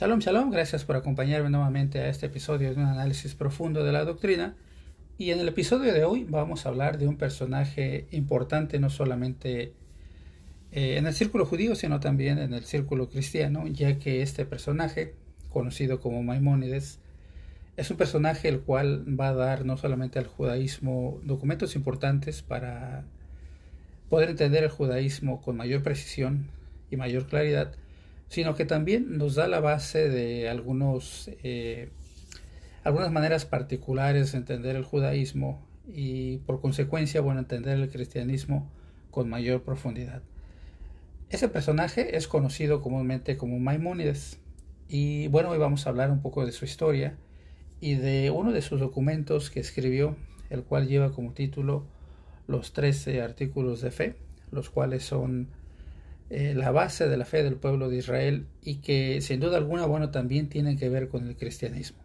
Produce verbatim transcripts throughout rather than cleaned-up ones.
Shalom, shalom, gracias por acompañarme nuevamente a este episodio de un análisis profundo de la doctrina. Y en el episodio de hoy vamos a hablar de un personaje importante no solamente eh, en el círculo judío, sino también en el círculo cristiano, ya que este personaje, conocido como Maimónides, es un personaje el cual va a dar no solamente al judaísmo documentos importantes para poder entender el judaísmo con mayor precisión y mayor claridad, sino que también nos da la base de algunos, eh, algunas maneras particulares de entender el judaísmo y por consecuencia, bueno, entender el cristianismo con mayor profundidad. Ese personaje es conocido comúnmente como Maimónides y bueno, hoy vamos a hablar un poco de su historia y de uno de sus documentos que escribió, el cual lleva como título los trece artículos de fe, los cuales son Eh, la base de la fe del pueblo de Israel y que sin duda alguna, bueno, también tienen que ver con el cristianismo.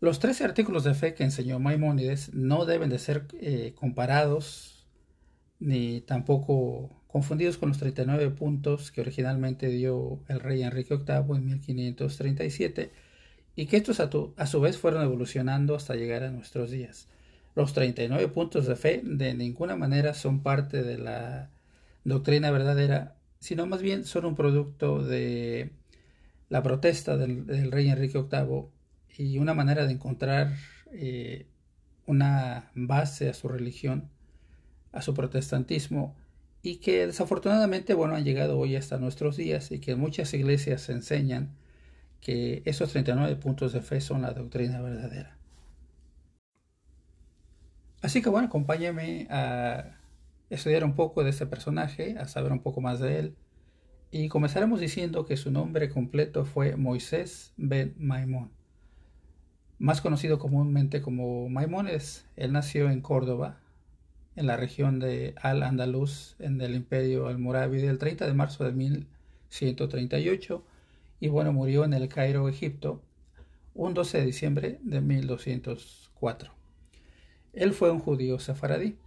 Los trece artículos de fe que enseñó Maimónides no deben de ser eh, comparados ni tampoco confundidos con los treinta y nueve puntos que originalmente dio el rey Enrique octavo en mil quinientos treinta y siete y que estos a, tu, a su vez fueron evolucionando hasta llegar a nuestros días. Los treinta y nueve puntos de fe de ninguna manera son parte de la doctrina verdadera, sino más bien son un producto de la protesta del, del rey Enrique octavo y una manera de encontrar eh, una base a su religión, a su protestantismo, y que desafortunadamente, bueno, han llegado hoy hasta nuestros días y que muchas iglesias enseñan que esos treinta y nueve puntos de fe son la doctrina verdadera. Así que bueno, acompáñame a estudiar un poco de este personaje, a saber un poco más de él, y comenzaremos diciendo que su nombre completo fue Moisés ben Maimón, más conocido comúnmente como Maimónides. Él nació en Córdoba, en la región de Al-Andalus, en el imperio Almoravide, el treinta de marzo de mil ciento treinta y ocho, y bueno, murió en el Cairo, Egipto, un doce de diciembre de mil doscientos cuatro. Él fue un judío sefaradí.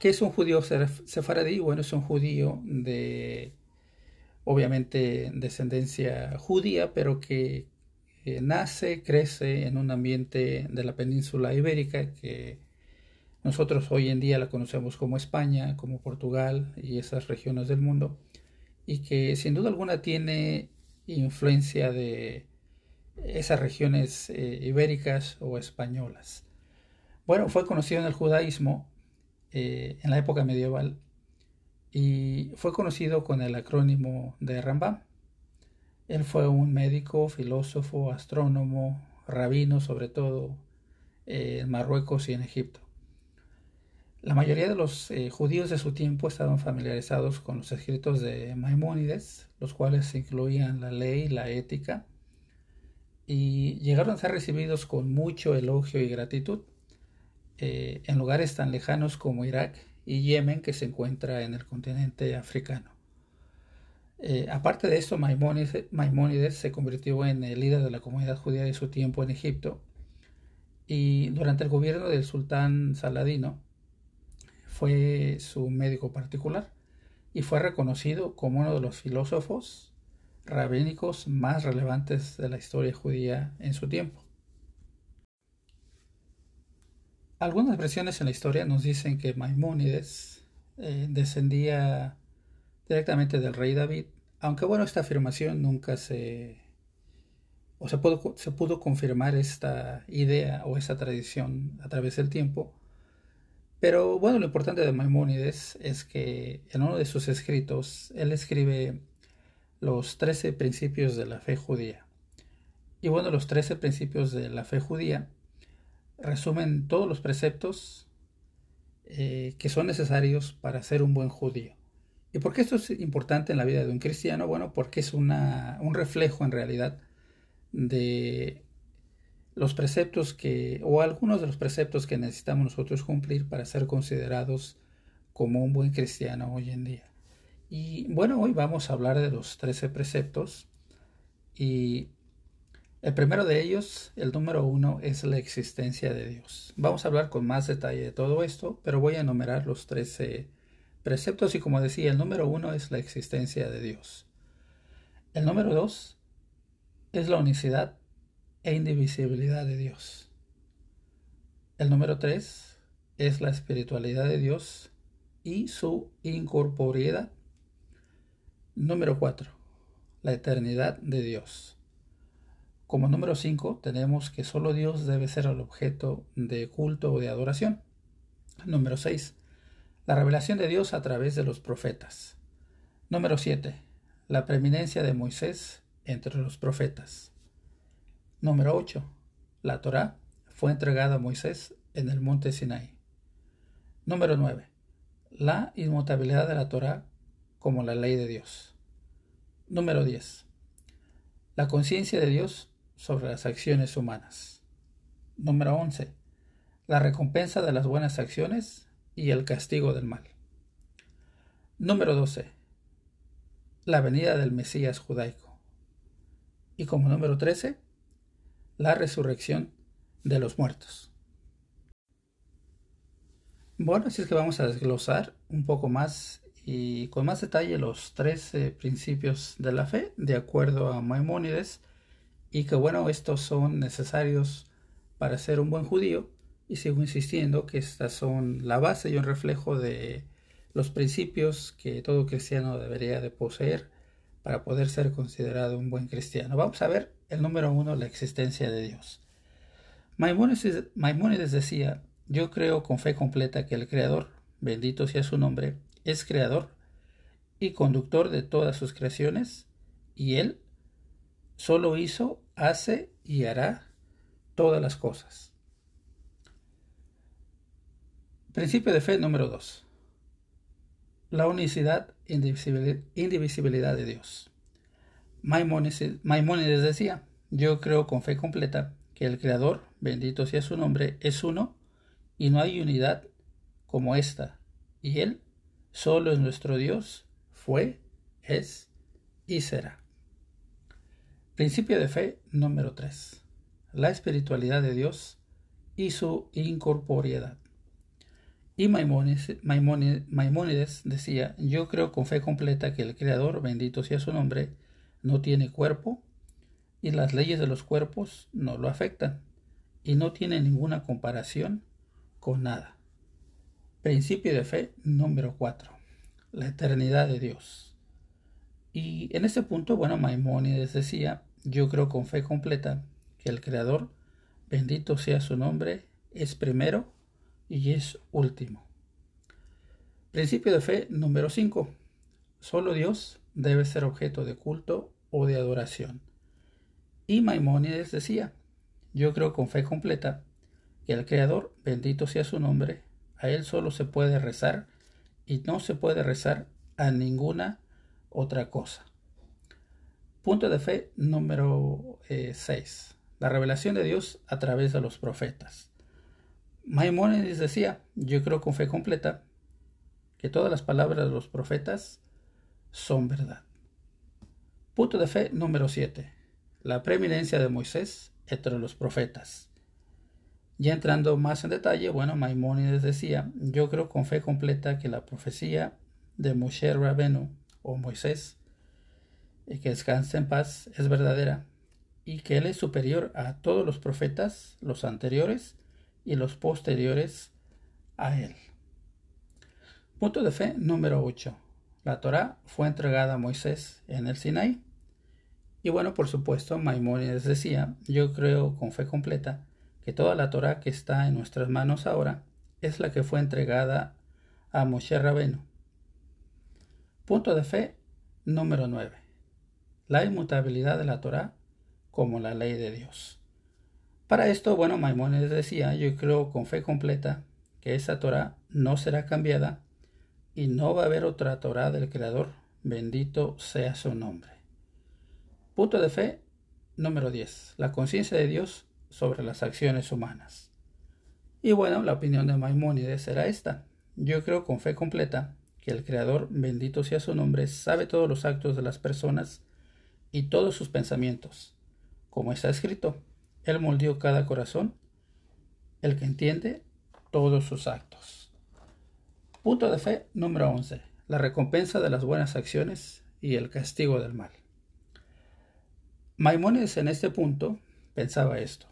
¿Qué es un judío sefaradí? Bueno, es un judío de, obviamente, descendencia judía, pero que eh, nace, crece en un ambiente de la península ibérica que nosotros hoy en día la conocemos como España, como Portugal y esas regiones del mundo, y que sin duda alguna tiene influencia de esas regiones eh, ibéricas o españolas. Bueno, fue conocido en el judaísmo Eh, en la época medieval y fue conocido con el acrónimo de Rambam. Él fue un médico, filósofo, astrónomo, rabino sobre todo eh, en Marruecos y en Egipto. La mayoría de los eh, judíos de su tiempo estaban familiarizados con los escritos de Maimónides, los cuales incluían la ley, la ética, y llegaron a ser recibidos con mucho elogio y gratitud. Eh, en lugares tan lejanos como Irak y Yemen, que se encuentra en el continente africano. Eh, aparte de esto, Maimónides, Maimónides se convirtió en el líder de la comunidad judía de su tiempo en Egipto, y durante el gobierno del sultán Saladino fue su médico particular y fue reconocido como uno de los filósofos rabínicos más relevantes de la historia judía en su tiempo. Algunas versiones en la historia nos dicen que Maimónides eh, descendía directamente del rey David, aunque bueno, esta afirmación nunca se, o se pudo, se pudo confirmar esta idea o esta tradición a través del tiempo. Pero bueno, lo importante de Maimónides es que en uno de sus escritos, él escribe los trece principios de la fe judía. Y bueno, los trece principios de la fe judía resumen todos los preceptos eh, que son necesarios para ser un buen judío. ¿Y por qué esto es importante en la vida de un cristiano? Bueno, porque es una, un reflejo en realidad de los preceptos que, o algunos de los preceptos que necesitamos nosotros cumplir para ser considerados como un buen cristiano hoy en día. Y bueno, hoy vamos a hablar de los trece preceptos y el primero de ellos, el número uno, es la existencia de Dios. Vamos a hablar con más detalle de todo esto, pero voy a enumerar los trece preceptos y como decía, el número uno es la existencia de Dios. El número dos es la unicidad e indivisibilidad de Dios. El número tres es la espiritualidad de Dios y su incorporeidad. Número cuatro, la eternidad de Dios. Como número cinco tenemos que solo Dios debe ser el objeto de culto o de adoración. Número seis, la revelación de Dios a través de los profetas. Número siete, la preeminencia de Moisés entre los profetas. Número ocho, la Torá fue entregada a Moisés en el monte Sinaí. Número nueve, la inmutabilidad de la Torá como la ley de Dios. Número diez, la conciencia de Dios sobre las acciones humanas. Número once, la recompensa de las buenas acciones y el castigo del mal. Número doce, la venida del Mesías judaico. Y como número trece, la resurrección de los muertos. Bueno, así es que vamos a desglosar un poco más y con más detalle los trece principios de la fe, de acuerdo a Maimónides, y que bueno, estos son necesarios para ser un buen judío, y sigo insistiendo que estas son la base y un reflejo de los principios que todo cristiano debería de poseer para poder ser considerado un buen cristiano. Vamos a ver el número uno, la existencia de Dios. Maimónides, Maimónides decía, yo creo con fe completa que el Creador, bendito sea su nombre, es creador y conductor de todas sus creaciones, y Él solo hizo, hace y hará todas las cosas. Principio de fe número dos. La unicidad e indivisibilidad de Dios. Maimónides, Maimónides decía, yo creo con fe completa que el Creador, bendito sea su nombre, es uno y no hay unidad como esta, y Él solo es nuestro Dios, fue, es y será. Principio de fe número tres. La espiritualidad de Dios y su incorporeidad. Y Maimónides, Maimónides, Maimónides decía, yo creo con fe completa que el Creador, bendito sea su nombre, no tiene cuerpo y las leyes de los cuerpos no lo afectan y no tiene ninguna comparación con nada. Principio de fe número cuatro, la eternidad de Dios. Y en este punto, bueno, Maimónides decía, yo creo con fe completa que el Creador, bendito sea su nombre, es primero y es último. Principio de fe número cinco, solo Dios debe ser objeto de culto o de adoración. Y Maimónides decía, yo creo con fe completa que el Creador, bendito sea su nombre, a Él solo se puede rezar y no se puede rezar a ninguna otra cosa. Punto de fe número seis. La revelación de Dios a través de los profetas. Maimónides decía, yo creo con fe completa que todas las palabras de los profetas son verdad. Punto de fe número siete. La preeminencia de Moisés entre los profetas. Ya entrando más en detalle, bueno, Maimónides decía, yo creo con fe completa que la profecía de Moshe Rabenu o Moisés, que descanse en paz, es verdadera y que él es superior a todos los profetas, los anteriores y los posteriores a él. Punto de fe número ocho. La Torá fue entregada a Moisés en el Sinaí. Y bueno, por supuesto, Maimónides decía, yo creo con fe completa que toda la Torá que está en nuestras manos ahora es la que fue entregada a Moshe Rabenu. Punto de fe número nueve. La inmutabilidad de la Torá como la ley de Dios. Para esto, bueno, Maimónides decía, yo creo con fe completa que esa Torá no será cambiada y no va a haber otra Torá del Creador, bendito sea su nombre. Punto de fe número diez. La conciencia de Dios sobre las acciones humanas. Y bueno, la opinión de Maimónides era esta. Yo creo con fe completa que el Creador, bendito sea su nombre, sabe todos los actos de las personas y todos sus pensamientos. Como está escrito, Él moldeó cada corazón, el que entiende todos sus actos. Punto de fe número once. La recompensa de las buenas acciones y el castigo del mal. Maimónides en este punto pensaba esto: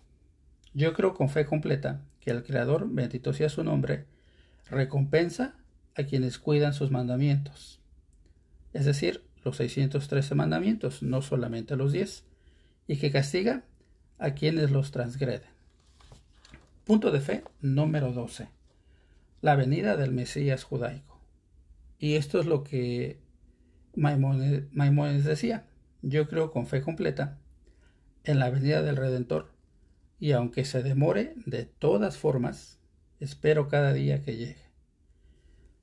yo creo con fe completa que el Creador, bendito sea su nombre, recompensa a quienes cuidan sus mandamientos, es decir, los seiscientos trece mandamientos, no solamente los diez, y que castiga a quienes los transgreden. Punto de fe número doce. La venida del Mesías judaico. Y esto es lo que Maimónides decía: yo creo con fe completa en la venida del Redentor, y aunque se demore, de todas formas, espero cada día que llegue.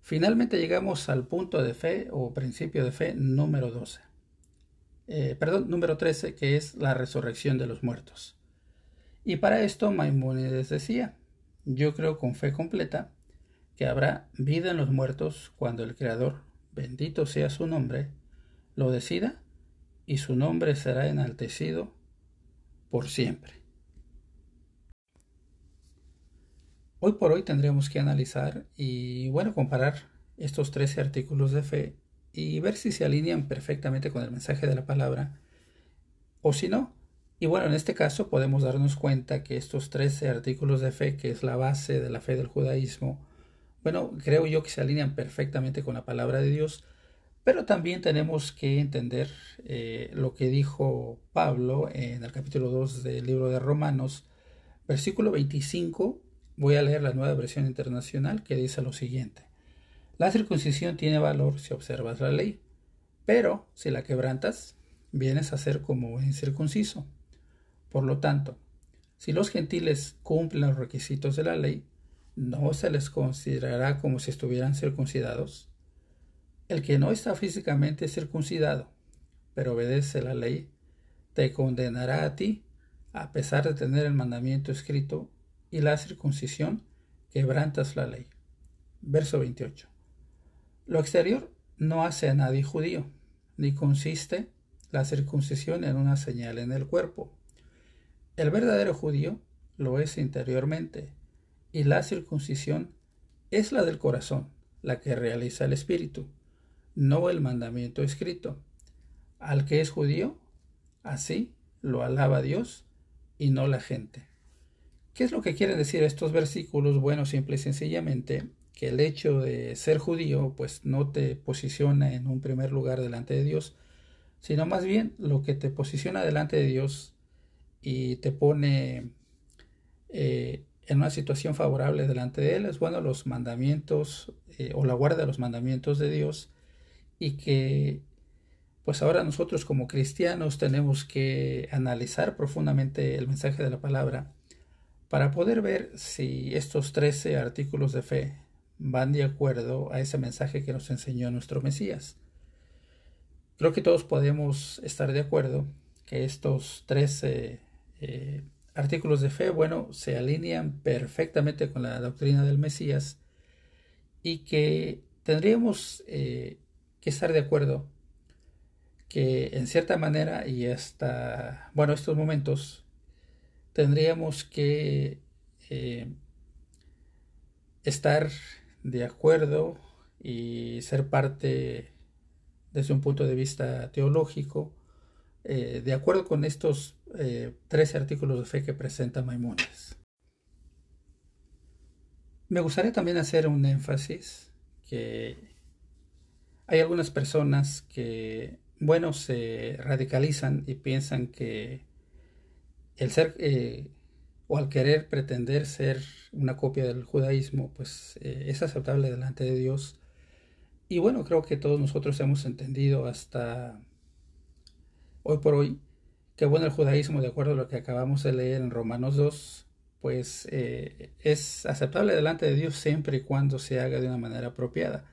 Finalmente llegamos al punto de fe o principio de fe número doce. Eh, perdón, número trece, que es la resurrección de los muertos. Y para esto Maimónides decía: yo creo con fe completa que habrá vida en los muertos cuando el Creador, bendito sea su nombre, lo decida, y su nombre será enaltecido por siempre. Hoy por hoy tendremos que analizar y, bueno, comparar estos trece artículos de fe y ver si se alinean perfectamente con el mensaje de la palabra o si no. Y bueno, en este caso podemos darnos cuenta que estos trece artículos de fe, que es la base de la fe del judaísmo, bueno, creo yo que se alinean perfectamente con la palabra de Dios, pero también tenemos que entender eh, lo que dijo Pablo en el capítulo dos del libro de Romanos, versículo veinticinco. Voy a leer la Nueva Versión Internacional, que dice lo siguiente: la circuncisión tiene valor si observas la ley, pero si la quebrantas, vienes a ser como un incircunciso. Por lo tanto, si los gentiles cumplen los requisitos de la ley, no se les considerará como si estuvieran circuncidados. El que no está físicamente circuncidado, pero obedece la ley, te condenará a ti, a pesar de tener el mandamiento escrito y la circuncisión, quebrantas la ley. Verso veintiocho. Lo exterior no hace a nadie judío, ni consiste la circuncisión en una señal en el cuerpo. El verdadero judío lo es interiormente, y la circuncisión es la del corazón, la que realiza el espíritu, no el mandamiento escrito. Al que es judío, así lo alaba Dios y no la gente. ¿Qué es lo que quieren decir estos versículos? Bueno, simple y sencillamente, que el hecho de ser judío pues no te posiciona en un primer lugar delante de Dios, sino más bien lo que te posiciona delante de Dios y te pone eh, en una situación favorable delante de Él es, bueno, los mandamientos eh, o la guarda de los mandamientos de Dios, y que pues ahora nosotros como cristianos tenemos que analizar profundamente el mensaje de la palabra para poder ver si estos trece artículos de fe van de acuerdo a ese mensaje que nos enseñó nuestro Mesías. Creo que todos podemos estar de acuerdo que estos trece eh, artículos de fe, bueno, se alinean perfectamente con la doctrina del Mesías, y que tendríamos eh, que estar de acuerdo que en cierta manera y hasta, bueno, estos momentos, tendríamos que eh, estar de acuerdo y ser parte, desde un punto de vista teológico, eh, de acuerdo con estos eh, trece artículos de fe que presenta Maimónides. Me gustaría también hacer un énfasis que hay algunas personas que, bueno, se radicalizan y piensan que el ser eh, o al querer pretender ser una copia del judaísmo, pues eh, es aceptable delante de Dios. Y bueno, creo que todos nosotros hemos entendido hasta hoy por hoy que, bueno, el judaísmo, de acuerdo a lo que acabamos de leer en Romanos dos, pues eh, es aceptable delante de Dios siempre y cuando se haga de una manera apropiada.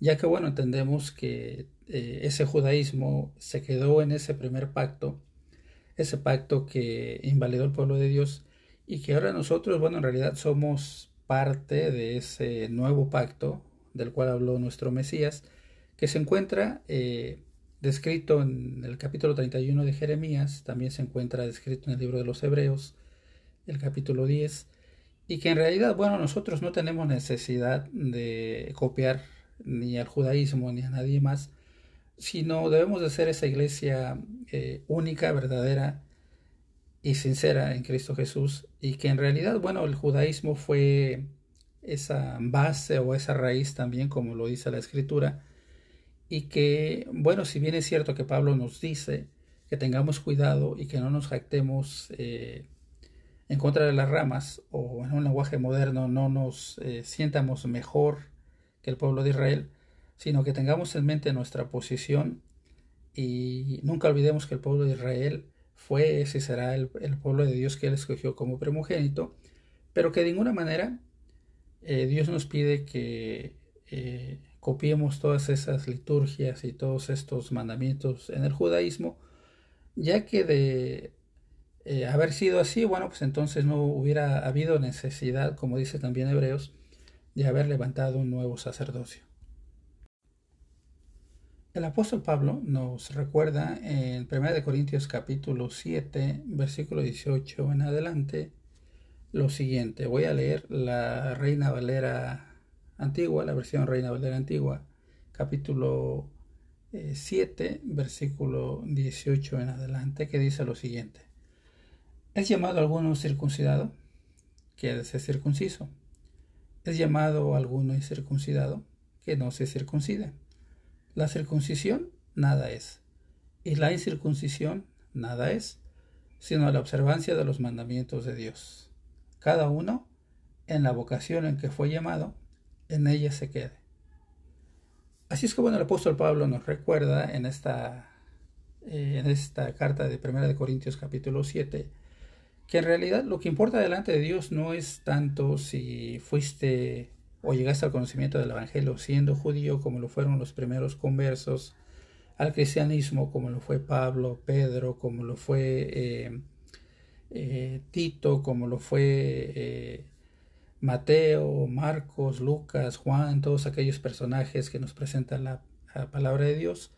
Ya que, bueno, entendemos que eh, ese judaísmo se quedó en ese primer pacto, ese pacto que invalidó el pueblo de Dios, y que ahora nosotros, bueno, en realidad somos parte de ese nuevo pacto del cual habló nuestro Mesías, que se encuentra eh, descrito en el capítulo treinta y uno de Jeremías, también se encuentra descrito en el libro de los Hebreos, el capítulo diez, y que en realidad, bueno, nosotros no tenemos necesidad de copiar ni al judaísmo ni a nadie más, sino debemos de ser esa iglesia eh, única, verdadera y sincera en Cristo Jesús, y que en realidad, bueno, el judaísmo fue esa base o esa raíz también, como lo dice la Escritura, y que, bueno, si bien es cierto que Pablo nos dice que tengamos cuidado y que no nos jactemos eh, en contra de las ramas, o en un lenguaje moderno, no nos eh, sientamos mejor que el pueblo de Israel, sino que tengamos en mente nuestra posición y nunca olvidemos que el pueblo de Israel fue, ese será el, el pueblo de Dios que Él escogió como primogénito, pero que de ninguna manera eh, Dios nos pide que eh, copiemos todas esas liturgias y todos estos mandamientos en el judaísmo, ya que de eh, haber sido así, bueno, pues entonces no hubiera habido necesidad, como dice también Hebreos, de haber levantado un nuevo sacerdocio. El apóstol Pablo nos recuerda en primera de Corintios capítulo siete, versículo dieciocho en adelante, lo siguiente. Voy a leer la Reina Valera Antigua, la versión Reina Valera Antigua, capítulo eh, siete, versículo dieciocho en adelante, que dice lo siguiente. Es llamado alguno circuncidado, que se circunciso. Es llamado alguno incircuncidado, que no se circuncide. La circuncisión nada es, y la incircuncisión nada es, sino la observancia de los mandamientos de Dios. Cada uno, en la vocación en que fue llamado, en ella se quede. Así es que, bueno, el apóstol Pablo nos recuerda en esta, eh, en esta carta de primera de Corintios capítulo siete, que en realidad lo que importa delante de Dios no es tanto si fuiste o llegaste al conocimiento del Evangelio siendo judío, como lo fueron los primeros conversos al cristianismo, como lo fue Pablo, Pedro, como lo fue eh, eh, Tito, como lo fue eh, Mateo, Marcos, Lucas, Juan, todos aquellos personajes que nos presentan la, la palabra de Dios,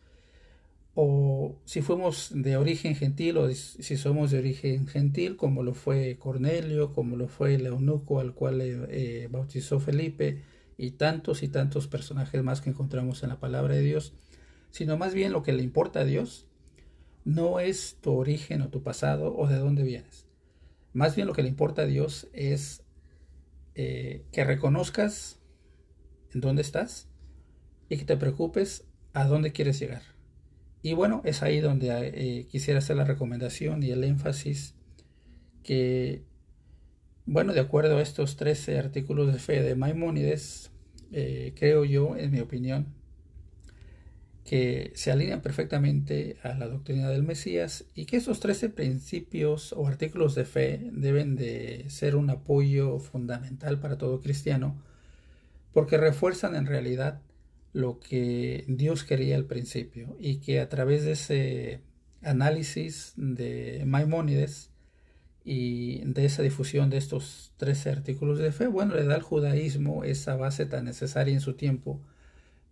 o si fuimos de origen gentil, o si somos de origen gentil, como lo fue Cornelio, como lo fue el eunuco al cual eh, bautizó Felipe, y tantos y tantos personajes más que encontramos en la palabra de Dios, sino más bien lo que le importa a Dios no es tu origen o tu pasado o de dónde vienes. Más bien lo que le importa a Dios es eh, que reconozcas en dónde estás y que te preocupes a dónde quieres llegar. Y bueno, es ahí donde eh, quisiera hacer la recomendación y el énfasis que, bueno, de acuerdo a estos trece artículos de fe de Maimónides, eh, creo yo, en mi opinión, que se alinean perfectamente a la doctrina del Mesías y que esos trece principios o artículos de fe deben de ser un apoyo fundamental para todo cristiano, porque refuerzan en realidad lo que Dios quería al principio, y que a través de ese análisis de Maimónides y de esa difusión de estos trece artículos de fe, bueno, le da al judaísmo esa base tan necesaria en su tiempo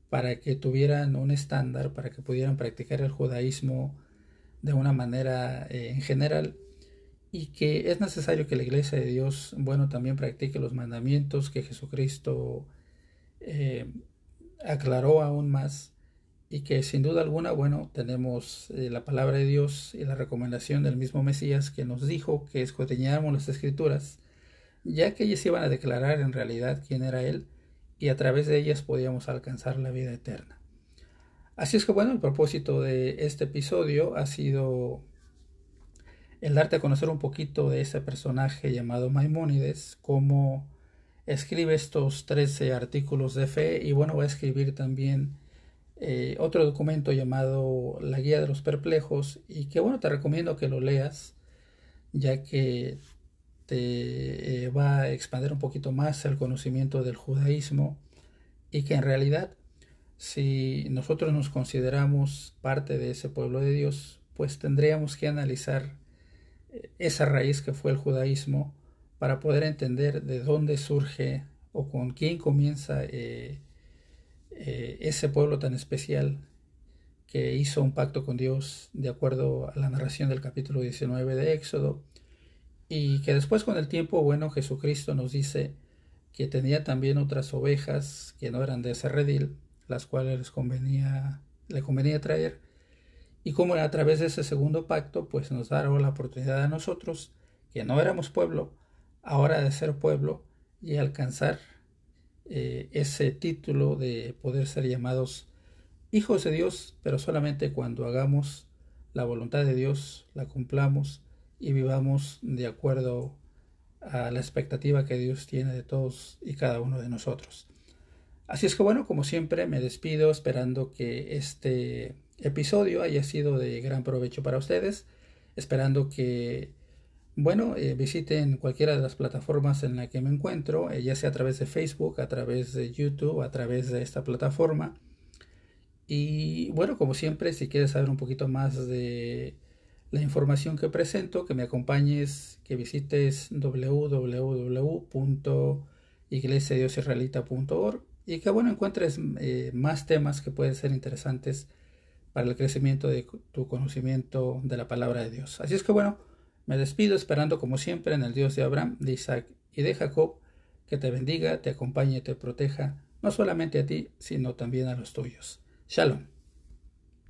para que tuvieran un estándar, para que pudieran practicar el judaísmo de una manera eh, en general, y que es necesario que la Iglesia de Dios, bueno, también practique los mandamientos que Jesucristo eh, aclaró aún más, y que sin duda alguna, bueno, tenemos eh, la palabra de Dios y la recomendación del mismo Mesías que nos dijo que escudriñáramos las Escrituras, ya que ellas iban a declarar en realidad quién era Él, y a través de ellas podíamos alcanzar la vida eterna. Así es que, bueno, el propósito de este episodio ha sido el darte a conocer un poquito de ese personaje llamado Maimónides, como escribe estos trece artículos de fe, y bueno, va a escribir también eh, otro documento llamado La Guía de los Perplejos, y que bueno, te recomiendo que lo leas, ya que te eh, va a expandir un poquito más el conocimiento del judaísmo, y que en realidad, si nosotros nos consideramos parte de ese pueblo de Dios, pues tendríamos que analizar esa raíz que fue el judaísmo, para poder entender de dónde surge o con quién comienza eh, eh, ese pueblo tan especial que hizo un pacto con Dios de acuerdo a la narración del capítulo diecinueve de Éxodo, y que después con el tiempo, bueno, Jesucristo nos dice que tenía también otras ovejas que no eran de ese redil, las cuales les convenía, le convenía traer, y como a través de ese segundo pacto pues nos dará la oportunidad a nosotros, que no éramos pueblo, ahora de ser pueblo y alcanzar eh, ese título de poder ser llamados hijos de Dios, pero solamente cuando hagamos la voluntad de Dios, la cumplamos y vivamos de acuerdo a la expectativa que Dios tiene de todos y cada uno de nosotros. Así es que bueno, como siempre me despido esperando que este episodio haya sido de gran provecho para ustedes, esperando que bueno, eh, visiten cualquiera de las plataformas en la que me encuentro, eh, ya sea a través de Facebook, a través de YouTube, a través de esta plataforma. Y bueno, como siempre, si quieres saber un poquito más de la información que presento, que me acompañes, que visites doble u doble u doble u punto iglesia dios israelita punto org y que bueno, encuentres eh, más temas que pueden ser interesantes para el crecimiento de tu conocimiento de la palabra de Dios. Así es que bueno, me despido esperando como siempre en el Dios de Abraham, de Isaac y de Jacob, que te bendiga, te acompañe y te proteja, no solamente a ti, sino también a los tuyos. Shalom.